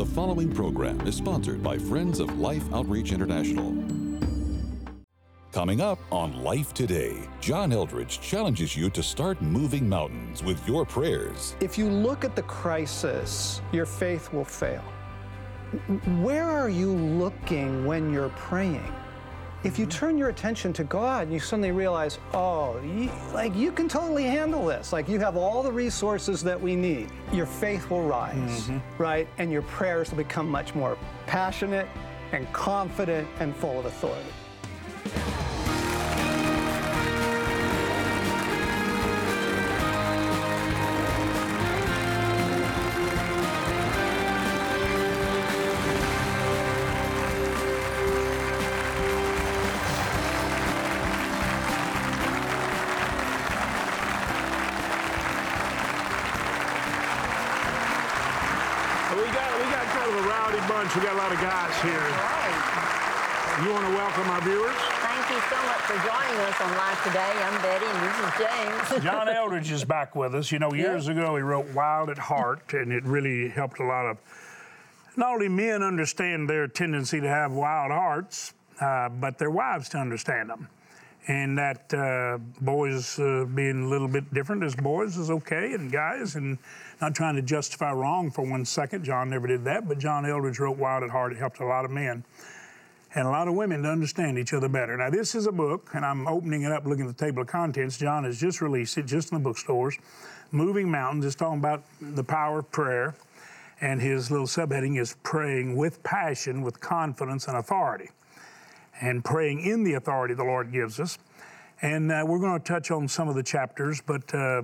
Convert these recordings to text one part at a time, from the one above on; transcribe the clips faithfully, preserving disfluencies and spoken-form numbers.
The following program is sponsored by Friends of Life Outreach International. Coming up on Life Today, John Eldredge challenges you to start moving mountains with your prayers. If you look at the crisis, your faith will fail. Where are you looking when you're praying? If you turn your attention to God and you suddenly realize, oh, you, like you can totally handle this. Like you have all the resources that we need. Your faith will rise, mm-hmm. right? And your prayers will become much more passionate and confident and full of authority. We got a lot of guys here. All right. You want to welcome our viewers? Thank you so much for joining us on Life Today. I'm Betty, and this is James. John Eldredge is back with us. You know, years yeah. ago he wrote Wild at Heart, and it really helped a lot of not only men understand their tendency to have wild hearts, uh, but their wives to understand them. And that uh, boys uh, being a little bit different as boys is okay, and guys, and not trying to justify wrong for one second. John never did that, but John Eldredge wrote Wild at Heart. It helped a lot of men and a lot of women to understand each other better. Now, this is a book, and I'm opening it up, looking at the table of contents. John has just released it, just in the bookstores. Moving Mountains is talking about the power of prayer, and his little subheading is praying with passion, with confidence and authority, and praying in the authority the Lord gives us. And uh, we're going to touch on some of the chapters, but uh,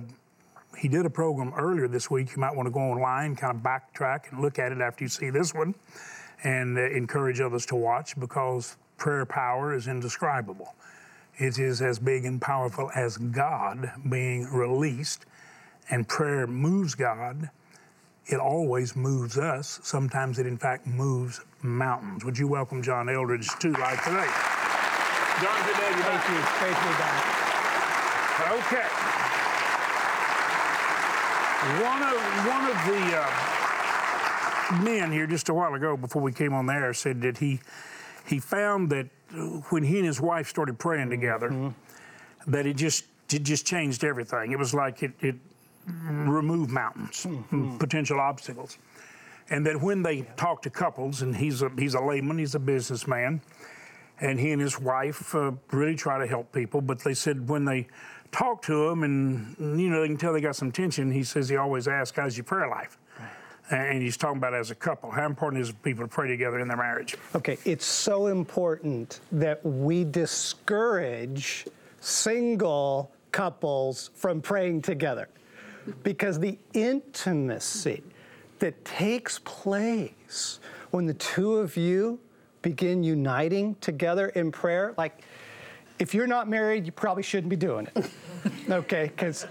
he did a program earlier this week. You might want to go online, kind of backtrack and look at it after you see this one, and uh, encourage others to watch, because prayer power is indescribable. It is as big and powerful as God being released, and prayer moves God. It always moves us. Sometimes it, in fact, moves mountains. Would you welcome John Eldredge to Life Today? John, good day. Thank you. Thank you, Don. Okay. One of, one of the uh, men here just a while ago, before we came on the air, said that he, he found that when he and his wife started praying together, mm-hmm. that it just, it just changed everything. It was like it... it remove mountains, mm-hmm. potential obstacles. And that when they yeah. talk to couples, and he's a, he's a layman, he's a businessman, and he and his wife uh, really try to help people, but they said when they talk to him and, you know, they can tell they got some tension, he says he always asks, how's your prayer life? Right. And he's talking about as a couple. How important is it for people to pray together in their marriage? Okay, it's so important that we discourage single couples from praying together, because the intimacy that takes place when the two of you begin uniting together in prayer, like if you're not married, you probably shouldn't be doing it, okay? Because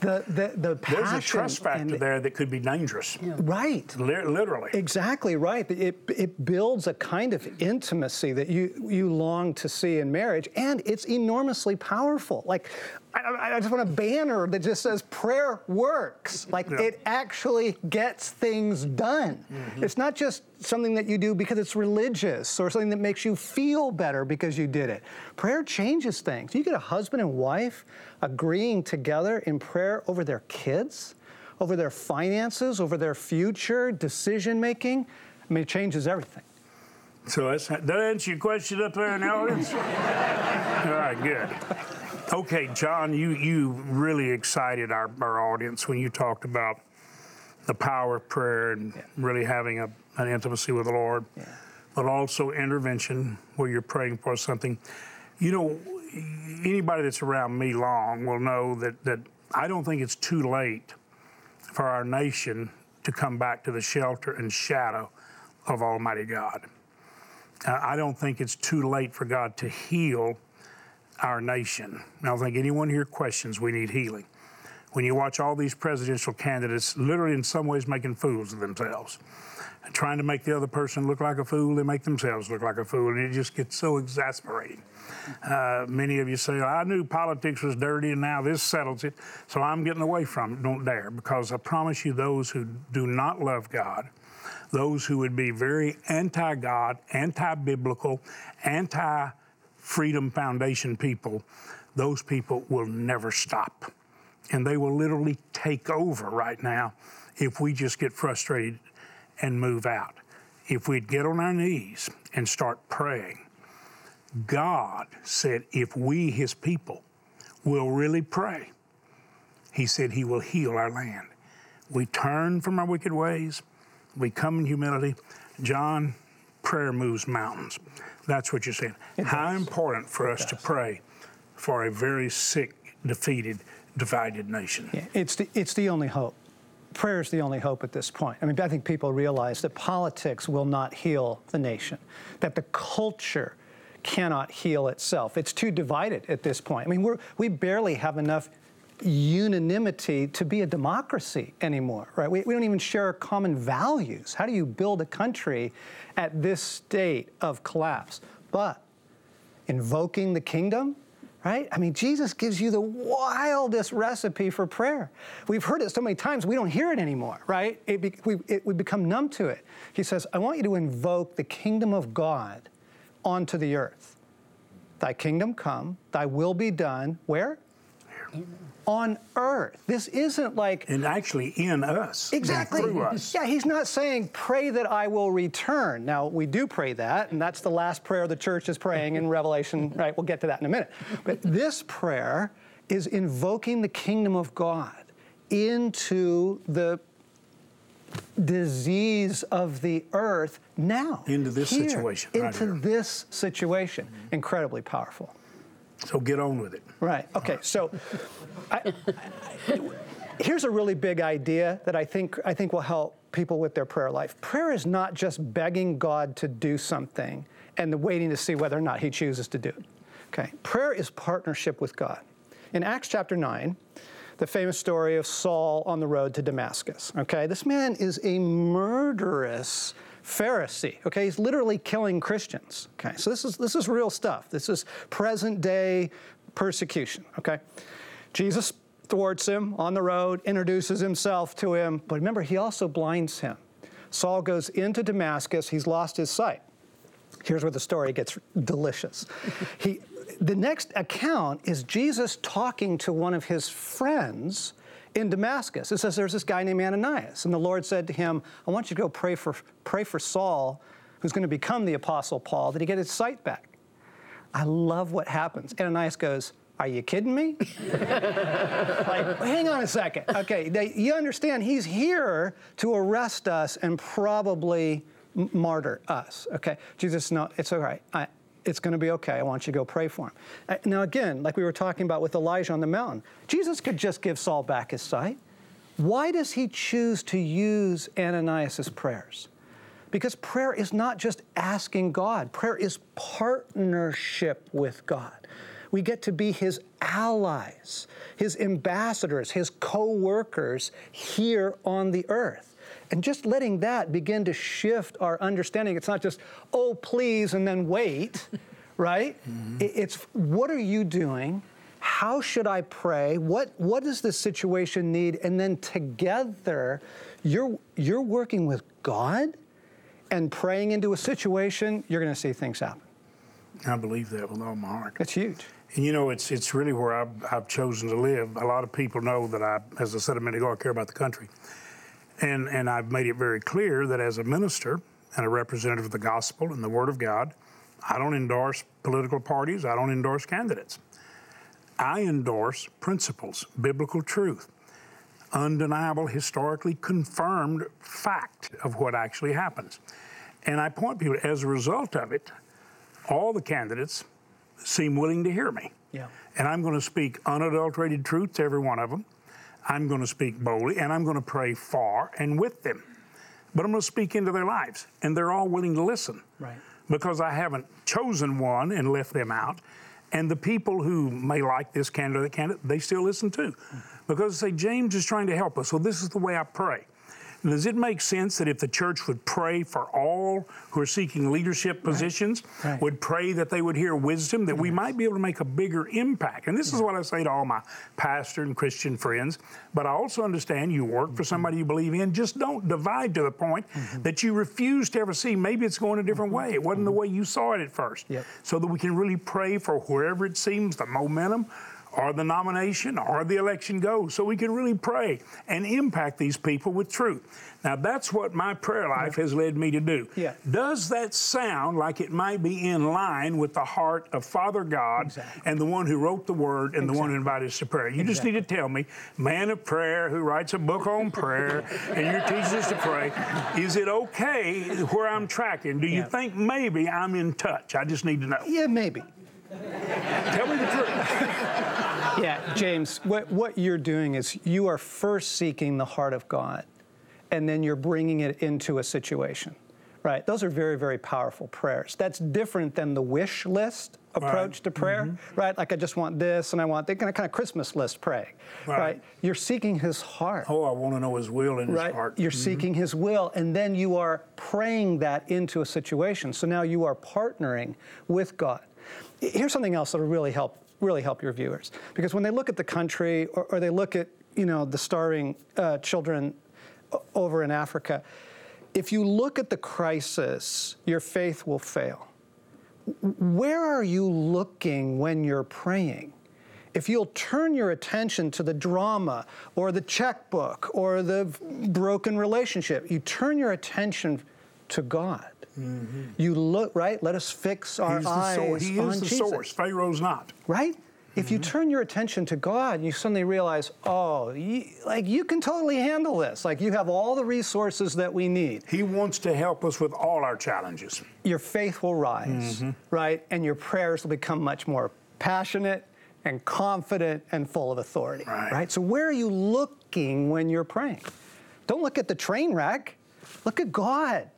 the, the, the passion... There's a trust factor there that could be dangerous. Yeah. Right. Li- literally. Exactly right. It, it builds a kind of intimacy that you, you long to see in marriage, and it's enormously powerful. Like, I, I just want a banner that just says prayer works. Like, yeah. it actually gets things done. Mm-hmm. It's not just something that you do because it's religious or something that makes you feel better because you did it. Prayer changes things. You get a husband and wife agreeing together in prayer over their kids, over their finances, over their future decision-making. I mean, it changes everything. So that's, that answer your question up there in the audience? All right, good. Okay, John, you, you really excited our, our audience when you talked about the power of prayer and yeah. really having a, an intimacy with the Lord, yeah. but also intervention where you're praying for something. You know, anybody that's around me long will know that, that I don't think it's too late for our nation to come back to the shelter and shadow of Almighty God. I don't think it's too late for God to heal our nation. I don't think anyone here questions we need healing. when you watch all these presidential candidates literally in some ways making fools of themselves, trying to make the other person look like a fool, they make themselves look like a fool, and it just gets so exasperating. Uh, many of you say, I knew politics was dirty, and now this settles it, so I'm getting away from it. Don't dare, because I promise you those who do not love God, those who would be very anti-God, anti-biblical, anti-freedom foundation people, those people will never stop. And they will literally take over right now if we just get frustrated and move out. If we'd get on our knees and start praying. God said if we, His people, will really pray, He said He will heal our land. We turn from our wicked ways. We come in humility. John, prayer moves mountains. That's what you're saying. How important for us to pray for a very sick, defeated, divided nation. Yeah, it's the, it's the only hope. Prayer is the only hope at this point. I mean, I think people realize that politics will not heal the nation, that the culture cannot heal itself. It's too divided at this point. I mean, we're, we barely have enough unanimity to be a democracy anymore, right? We, we don't even share common values. How do you build a country at this state of collapse? But invoking the kingdom, right? I mean, Jesus gives you the wildest recipe for prayer. We've heard it so many times, we don't hear it anymore, right? It be, we, it, we become numb to it. He says, I want you to invoke the kingdom of God onto the earth. Thy kingdom come, thy will be done. Where? Amen. On earth. This isn't like... And actually in us. Exactly. Through us. Yeah, he's not saying, pray that I will return. Now, we do pray that, and that's the last prayer the church is praying in Revelation, right? We'll get to that in a minute. But this prayer is invoking the kingdom of God into the disease of the earth now. Into this here, situation. Right into here. This situation. Mm-hmm. Incredibly powerful. So get on with it. Right. Okay. So I, I, here's a really big idea that I think I think will help people with their prayer life. Prayer is not just begging God to do something and the waiting to see whether or not He chooses to do it. Okay. Prayer is partnership with God. In Acts chapter nine, the famous story of Saul on the road to Damascus. Okay. This man is a murderous Pharisee, okay? He's literally killing Christians, okay? So this is this is real stuff. This is present-day persecution, okay? Jesus thwarts him on the road, introduces himself to him, but remember, he also blinds him. Saul goes into Damascus. He's lost his sight. Here's where the story gets delicious. He, the next account is Jesus talking to one of his friends in Damascus. It says there's this guy named Ananias, and the Lord said to him, I want you to go pray for pray for Saul, who's going to become the Apostle Paul, that he get his sight back. I love what happens. Ananias goes, are you kidding me? Like, hang on a second. Okay, they, you understand he's here to arrest us and probably m- martyr us. Okay, Jesus, no, it's all right. I, it's going to be okay. I want you to go pray for him. Now, again, like we were talking about with Elijah on the mountain, Jesus could just give Saul back his sight. Why does he choose to use Ananias' prayers? Because prayer is not just asking God. Prayer is partnership with God. We get to be His allies, His ambassadors, His co-workers here on the earth. And just letting that begin to shift our understanding. It's not just, oh, please, and then wait, right? Mm-hmm. It's, what are you doing? How should I pray? What What does this situation need? And then together, you're you're working with God and praying into a situation, you're going to see things happen. I believe that with all my heart. That's huge. And you know, it's it's really where I've, I've chosen to live. A lot of people know that I, as I said a minute ago, I care about the country. And and I've made it very clear that as a minister and a representative of the gospel and the Word of God, I don't endorse political parties. I don't endorse candidates. I endorse principles, biblical truth, undeniable, historically confirmed fact of what actually happens. And I point people, as a result of it, all the candidates seem willing to hear me. Yeah. And I'm going to speak unadulterated truth to every one of them. I'm going to speak boldly, and I'm going to pray for and with them. But I'm going to speak into their lives, and they're all willing to listen. Right. Because I haven't chosen one and left them out. And the people who may like this candidate or that candidate, they still listen too. Because they say, James is trying to help us, so this is the way I pray. Does it make sense that if the church would pray for all who are seeking leadership positions, right. Right. would pray that they would hear wisdom, that yes. we might be able to make a bigger impact? And this yes. is what I say to all my pastor and Christian friends, but I also understand you work for somebody you believe in. Just don't divide to the point mm-hmm. that you refuse to ever see. Maybe it's going a different mm-hmm. way. It wasn't mm-hmm. the way you saw it at first. Yep. So that we can really pray for wherever it seems, the momentum, or the nomination, or the election goes, so we can really pray and impact these people with truth. Now, that's what my prayer life has led me to do. Yeah. Does that sound like it might be in line with the heart of Father God exactly. and the one who wrote the Word and exactly. the one who invited us to prayer? You exactly. just need to tell me, man of prayer who writes a book on prayer and you're teaching us to pray, is it okay where I'm tracking? Do you yeah. think maybe I'm in touch? I just need to know. Yeah, maybe. Tell me the truth. Yeah, James, what, what you're doing is you are first seeking the heart of God, and then you're bringing it into a situation, right? Those are very, very powerful prayers. That's different than the wish list approach right. to prayer, mm-hmm. right? Like, I just want this, and I want that kind of, kind of Christmas list praying, right. right? You're seeking His heart. Oh, I want to know His will in right? His heart. You're mm-hmm. seeking His will, and then you are praying that into a situation. So now you are partnering with God. Here's something else that'll really help really help your viewers, because when they look at the country or, or they look at, you know, the starving uh, children over in Africa, if you look at the crisis, your faith will fail. Where are you looking when you're praying? If you'll turn your attention to the drama or the checkbook or the broken relationship, you turn your attention to God. Mm-hmm. You look, right? Let us fix our He's eyes the source. He on is the Jesus. source. Pharaoh's not. Right? Mm-hmm. If you turn your attention to God, you suddenly realize, oh, you, like you can totally handle this. Like you have all the resources that we need. He wants to help us with all our challenges. Your faith will rise, mm-hmm. right? And your prayers will become much more passionate and confident and full of authority, right? right? So where are you looking when you're praying? Don't look at the train wreck. Look at God.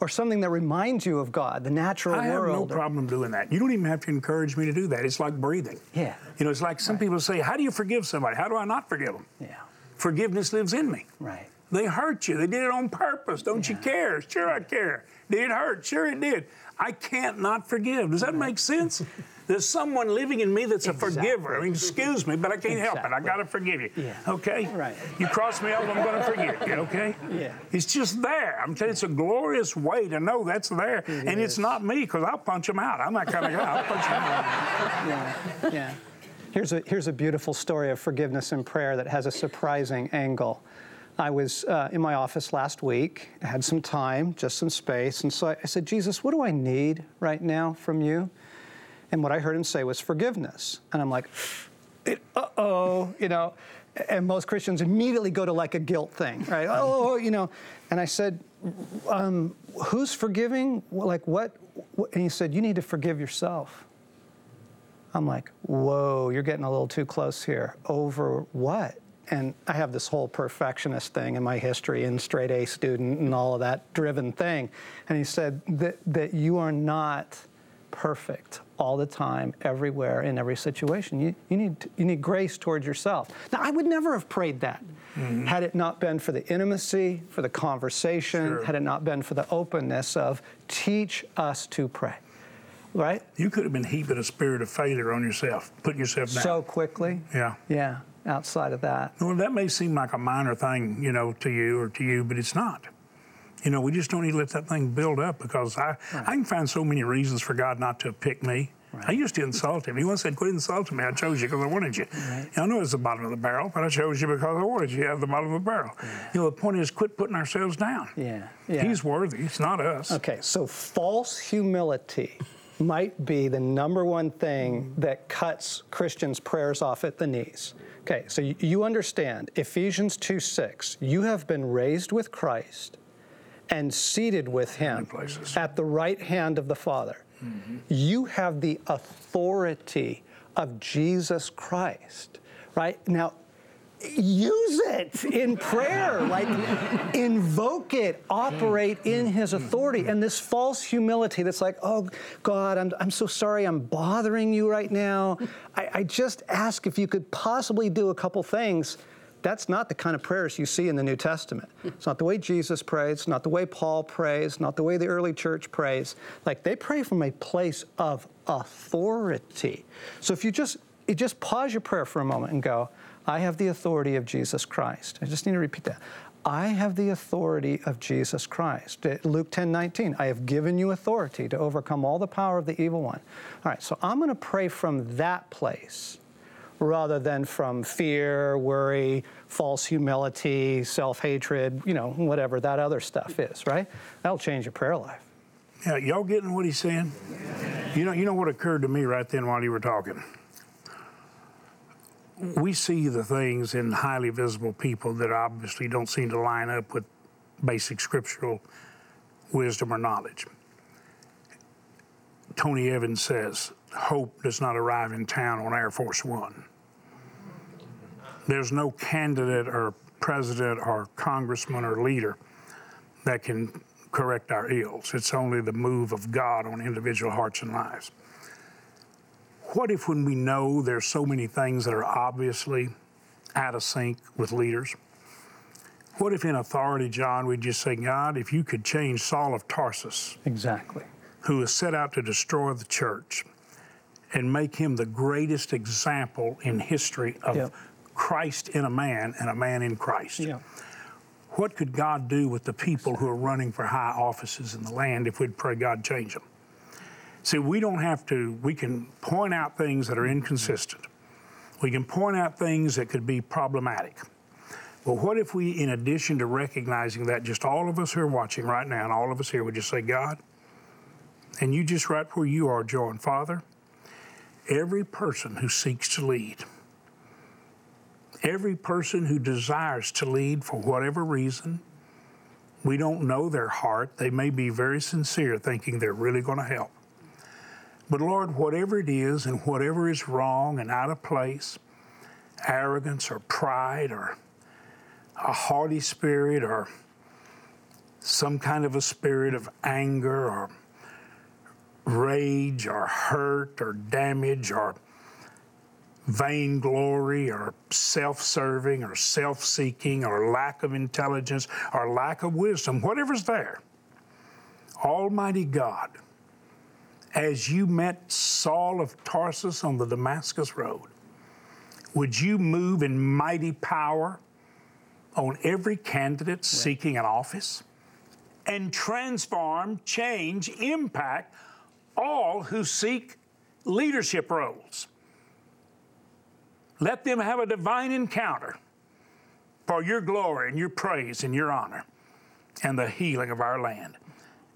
Or something that reminds you of God, the natural world. I have world. no problem doing that. You don't even have to encourage me to do that. It's like breathing. Yeah. You know, it's like some right. people say, how do you forgive somebody? How do I not forgive them? Yeah. Forgiveness lives in me. Right. They hurt you. They did it on purpose. Don't yeah. you care? Sure, I care. Did it hurt? Sure, it did. I can't not forgive. Does that right. make sense? There's someone living in me that's exactly. a forgiver. I mean, excuse me, but I can't exactly. help it. I got to forgive you. Yeah. Okay? Right. You cross me up, I'm going to forgive you, okay? Yeah. It's just there. I'm telling you, it's a glorious way to know that's there. It and is. It's not me, because I'll punch him out. I'm not kind of guy. I'll punch him out. Yeah. yeah. Here's a, here's a beautiful story of forgiveness in prayer that has a surprising angle. I was uh, in my office last week. I had some time, just some space. And so I, I said, Jesus, what do I need right now from you? And what I heard him say was forgiveness. And I'm like, uh-oh, you know. And most Christians immediately go to like a guilt thing, right? Oh, you know. And I said, um, who's forgiving? Like what? And he said, you need to forgive yourself. I'm like, whoa, you're getting a little too close here. Over what? And I have this whole perfectionist thing in my history and straight A student and all of that driven thing. And he said that, that you are not perfect all the time, everywhere, in every situation. You, you need you need grace towards yourself. Now, I would never have prayed that mm-hmm. had it not been for the intimacy, for the conversation, sure. had it not been for the openness of teach us to pray. Right? You could have been heaping a spirit of failure on yourself, putting yourself down. So quickly? Yeah. Yeah. Outside of that. Well, that may seem like a minor thing, you know, to you or to you, but it's not. You know, we just don't need to let that thing build up, because I, right. I can find so many reasons for God not to pick me. Right. I used to insult him. He once said, quit insulting me. I chose you because I wanted you. Right. I know it's the bottom of the barrel, but I chose you because I wanted you at the bottom of the barrel. Yeah. You know, the point is quit putting ourselves down. Yeah. yeah. He's worthy. It's not us. Okay, so false humility might be the number one thing that cuts Christians' prayers off at the knees. Okay, so you understand Ephesians two six, you have been raised with Christ and seated with him at the right hand of the Father. Mm-hmm. You have the authority of Jesus Christ, right? Now, use it in prayer, like invoke it, operate in his authority. And this false humility that's like, oh, God, I'm I'm so sorry I'm bothering you right now. I, I just ask if you could possibly do a couple things. That's not the kind of prayers you see in the New Testament. It's not the way Jesus prays, not the way Paul prays, not the way the early church prays. Like, they pray from a place of authority. So if you just, you just pause your prayer for a moment and go, I have the authority of Jesus Christ. I just need to repeat that. I have the authority of Jesus Christ. Luke ten nineteen, I have given you authority to overcome all the power of the evil one. All right, so I'm going to pray from that place rather than from fear, worry, false humility, self-hatred, you know, whatever that other stuff is, right? That'll change your prayer life. Yeah, y'all getting what he's saying? You know, you know what occurred to me right then while you were talking? We see the things in highly visible people that obviously don't seem to line up with basic scriptural wisdom or knowledge. Tony Evans says, hope does not arrive in town on Air Force One. There's no candidate or president or congressman or leader that can correct our ills. It's only the move of God on individual hearts and lives. What if, when we know there's so many things that are obviously out of sync with leaders, what if in authority, John, we just say, God, if you could change Saul of Tarsus, exactly, who was set out to destroy the church, and make him the greatest example in history of yep. Christ in a man and a man in Christ. Yep. What could God do with the people who are running for high offices in the land if we'd pray God change them? See, we don't have to, we can point out things that are inconsistent. We can point out things that could be problematic. But what if we, in addition to recognizing that, just all of us who are watching right now and all of us here would just say, God, and you just right where you are, Joe and Father, every person who seeks to lead, every person who desires to lead for whatever reason, we don't know their heart. They may be very sincere thinking they're really going to help. But Lord, whatever it is and whatever is wrong and out of place, arrogance or pride or a haughty spirit or some kind of a spirit of anger or rage or hurt or damage or vainglory or self-serving or self-seeking or lack of intelligence or lack of wisdom, whatever's there, Almighty God, as you met Saul of Tarsus on the Damascus road, would you move in mighty power on every candidate seeking an office and transform, change, impact all who seek leadership roles? Let them have a divine encounter for your glory and your praise and your honor and the healing of our land.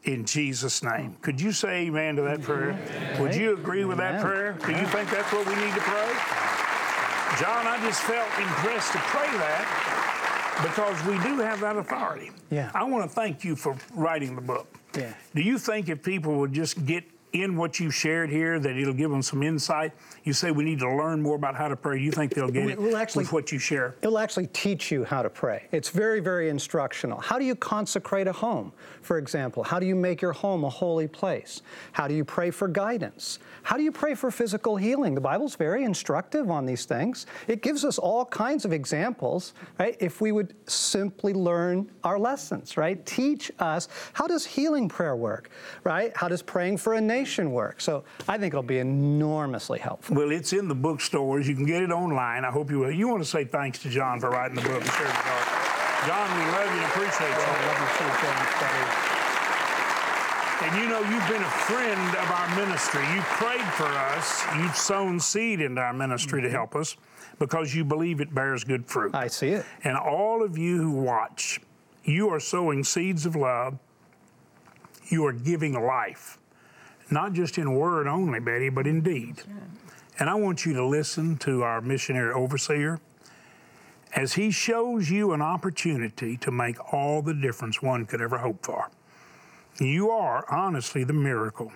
In Jesus' name. Could you say amen to that prayer? Would you agree with that prayer? Do you think that's what we need to pray? John, I just felt impressed to pray that because we do have that authority. Yeah. I want to thank you for writing the book. Yeah. Do you think if people would just get in what you shared here, that it'll give them some insight? You say we need to learn more about how to pray. You think they'll get it, it actually, with what you share? It'll actually teach you how to pray. It's very, very instructional. How do you consecrate a home, for example? How do you make your home a holy place? How do you pray for guidance? How do you pray for physical healing? The Bible's very instructive on these things. It gives us all kinds of examples, right? If we would simply learn our lessons, right? Teach us, how does healing prayer work, right? How does praying for a nation work? So I think it'll be enormously helpful. Well, it's in the bookstores. You can get it online. I hope you will. You want to say thanks to John for writing the book. Sure. John, we love you and appreciate you. I love you too. Thanks, buddy. And you know, you've been a friend of our ministry. You prayed for us. You've sown seed into our ministry mm-hmm. to help us because you believe it bears good fruit. I see it. And all of you who watch, you are sowing seeds of love. You are giving life. Not just in word only, Betty, but in deed. And I want you to listen to our missionary overseer as he shows you an opportunity to make all the difference one could ever hope for. You are honestly the miracle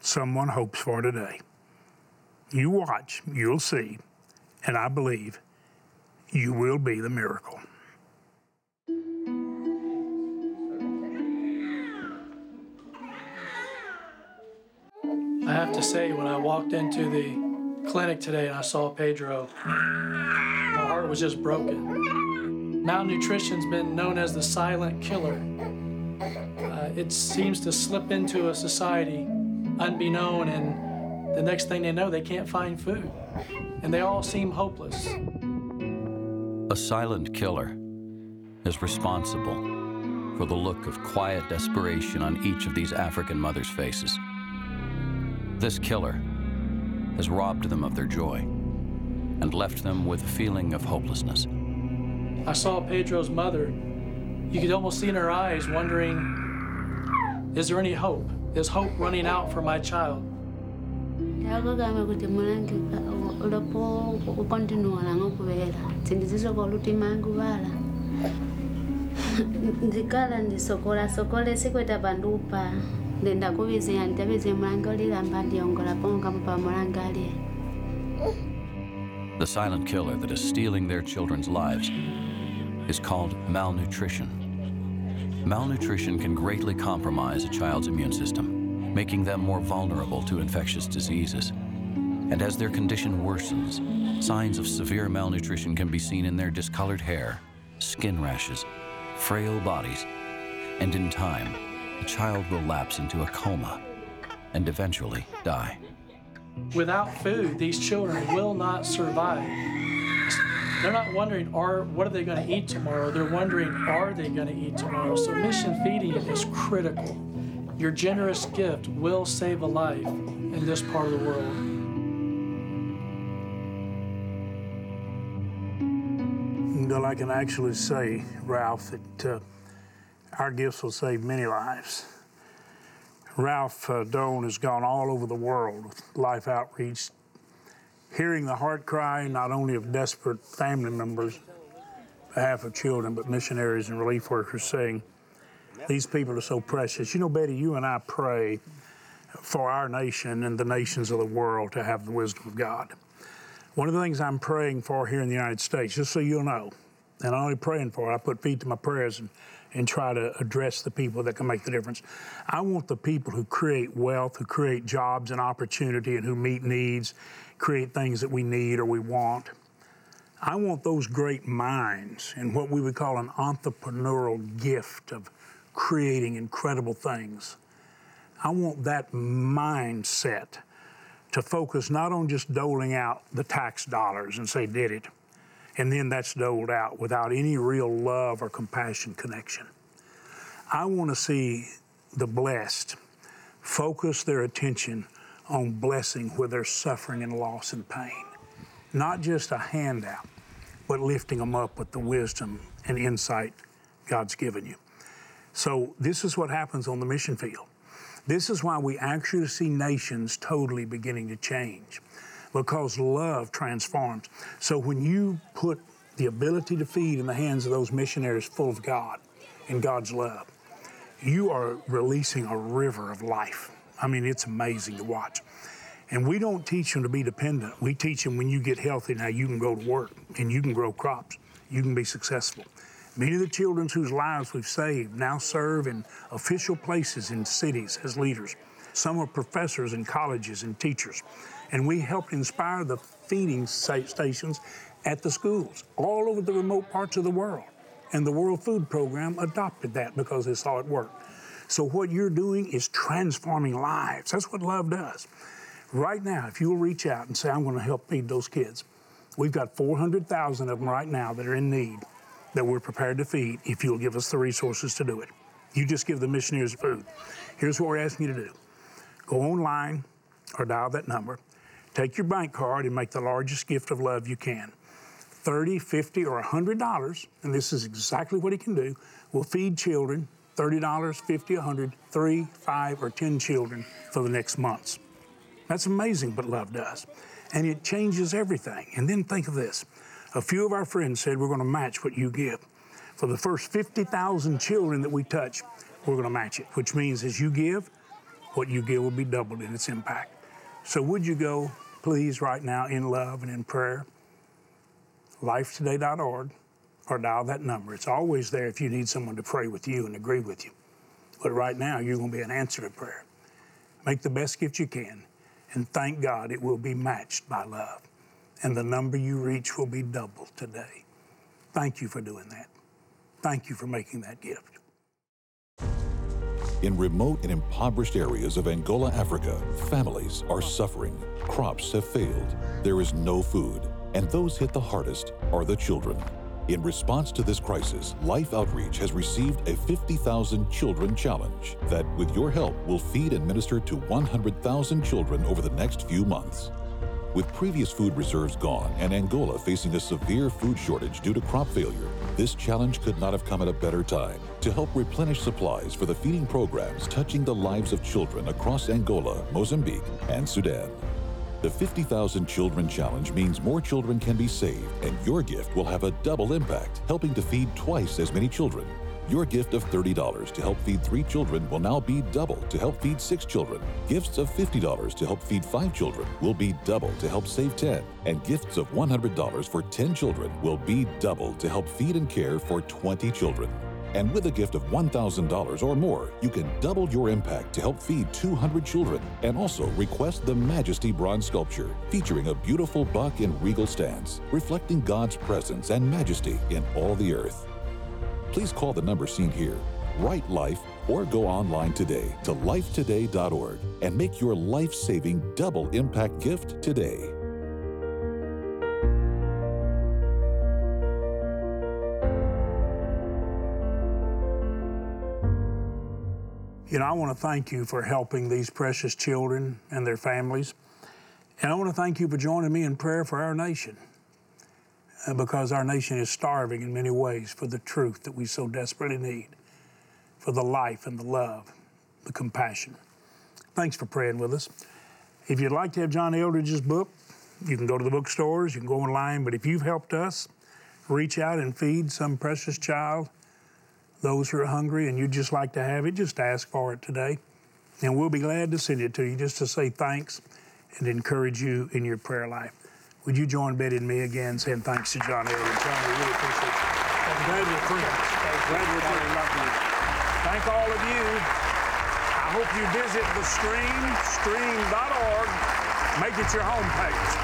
someone hopes for today. You watch, you'll see, and I believe you will be the miracle. I have to say, when I walked into the clinic today and I saw Pedro, my heart was just broken. Malnutrition's been known as the silent killer. Uh, it seems to slip into a society unbeknown, and the next thing they know, they can't find food. And they all seem hopeless. A silent killer is responsible for the look of quiet desperation on each of these African mothers' faces. This killer has robbed them of their joy and left them with a feeling of hopelessness. I saw Pedro's mother. You could almost see in her eyes wondering, is there any hope? Is hope running out for my child? The silent killer that is stealing their children's lives is called malnutrition. Malnutrition can greatly compromise a child's immune system, making them more vulnerable to infectious diseases. And as their condition worsens, signs of severe malnutrition can be seen in their discolored hair, skin rashes, frail bodies, and in time, the child will lapse into a coma and eventually die. Without food, these children will not survive. They're not wondering, are, what are they going to eat tomorrow? They're wondering, are they going to eat tomorrow? So mission feeding is critical. Your generous gift will save a life in this part of the world. Well, I can actually say, Ralph, that uh, our gifts will save many lives. Ralph uh, Doan has gone all over the world with Life Outreach, hearing the heart cry not only of desperate family members on behalf of children, but missionaries and relief workers saying, these people are so precious. You know, Betty, you and I pray for our nation and the nations of the world to have the wisdom of God. One of the things I'm praying for here in the United States, just so you'll know, and I'm only praying for it, I put feet to my prayers and, and try to address the people that can make the difference. I want the people who create wealth, who create jobs and opportunity, and who meet needs, create things that we need or we want. I want those great minds and what we would call an entrepreneurial gift of creating incredible things. I want that mindset to focus not on just doling out the tax dollars and say, did it? And then that's doled out without any real love or compassion connection. I want to see the blessed focus their attention on blessing where there's suffering and loss and pain. Not just a handout, but lifting them up with the wisdom and insight God's given you. So this is what happens on the mission field. This is why we actually see nations totally beginning to change, because love transforms. So when you put the ability to feed in the hands of those missionaries full of God and God's love, you are releasing a river of life. I mean, it's amazing to watch. And we don't teach them to be dependent. We teach them when you get healthy, now you can go to work and you can grow crops. You can be successful. Many of the children whose lives we've saved now serve in official places in cities as leaders. Some are professors in colleges and teachers. And we helped inspire the feeding stations at the schools all over the remote parts of the world. And the World Food Program adopted that because they saw it work. So what you're doing is transforming lives. That's what love does. Right now, if you'll reach out and say, I'm going to help feed those kids, we've got four hundred thousand of them right now that are in need that we're prepared to feed if you'll give us the resources to do it. You just give the missionaries food. Here's what we're asking you to do. Go online or dial that number. Take your bank card and make the largest gift of love you can. thirty, fifty, or one hundred dollars, and this is exactly what it can do, will feed children thirty dollars, fifty dollars, one hundred dollars, three, five, or ten children for the next months. That's amazing what love does. And it changes everything. And then think of this. A few of our friends said, we're going to match what you give. For the first fifty thousand children that we touch, we're going to match it, which means as you give, what you give will be doubled in its impact. So would you go, please, right now in love and in prayer. life today dot org, or dial that number. It's always there if you need someone to pray with you and agree with you. But right now, you're going to be an answer to prayer. Make the best gift you can, and thank God it will be matched by love. And the number you reach will be doubled today. Thank you for doing that. Thank you for making that gift. In remote and impoverished areas of Angola, Africa, families are suffering. Crops have failed. There is no food. And those hit the hardest are the children. In response to this crisis, Life Outreach has received a fifty thousand Children Challenge that, with your help, will feed and minister to one hundred thousand children over the next few months. With previous food reserves gone and Angola facing a severe food shortage due to crop failure, this challenge could not have come at a better time to help replenish supplies for the feeding programs touching the lives of children across Angola, Mozambique, and Sudan. The fifty thousand Children Challenge means more children can be saved, and your gift will have a double impact, helping to feed twice as many children. Your gift of thirty dollars to help feed three children will now be double to help feed six children. Gifts of fifty dollars to help feed five children will be double to help save ten. And gifts of one hundred dollars for ten children will be double to help feed and care for twenty children. And with a gift of one thousand dollars or more, you can double your impact to help feed two hundred children, and also request the Majesty bronze sculpture, featuring a beautiful buck in regal stance, reflecting God's presence and majesty in all the earth. Please call the number seen here, write Life, or go online today to life today dot org and make your life-saving double impact gift today. You know, I want to thank you for helping these precious children and their families. And I want to thank you for joining me in prayer for our nation, because our nation is starving in many ways for the truth that we so desperately need, for the life and the love, the compassion. Thanks for praying with us. If you'd like to have John Eldredge's book, you can go to the bookstores, you can go online, but if you've helped us reach out and feed some precious child, those who are hungry, and you'd just like to have it, just ask for it today. And we'll be glad to send it to you just to say thanks and encourage you in your prayer life. Would you join Betty and me again saying thanks to John Eldredge? John, we really appreciate you. I'm glad we're friends. I'm glad we're friends. Love you. Thank all of you. I hope you visit the stream, stream dot org. Make it your home page.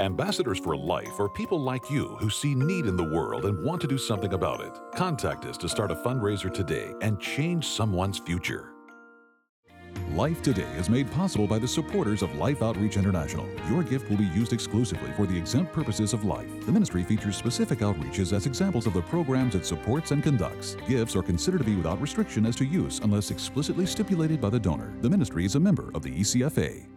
Ambassadors for Life are people like you who see need in the world and want to do something about it. Contact us to start a fundraiser today and change someone's future. Life Today is made possible by the supporters of Life Outreach International. Your gift will be used exclusively for the exempt purposes of Life. The ministry features specific outreaches as examples of the programs it supports and conducts. Gifts are considered to be without restriction as to use unless explicitly stipulated by the donor. The ministry is a member of the E C F A.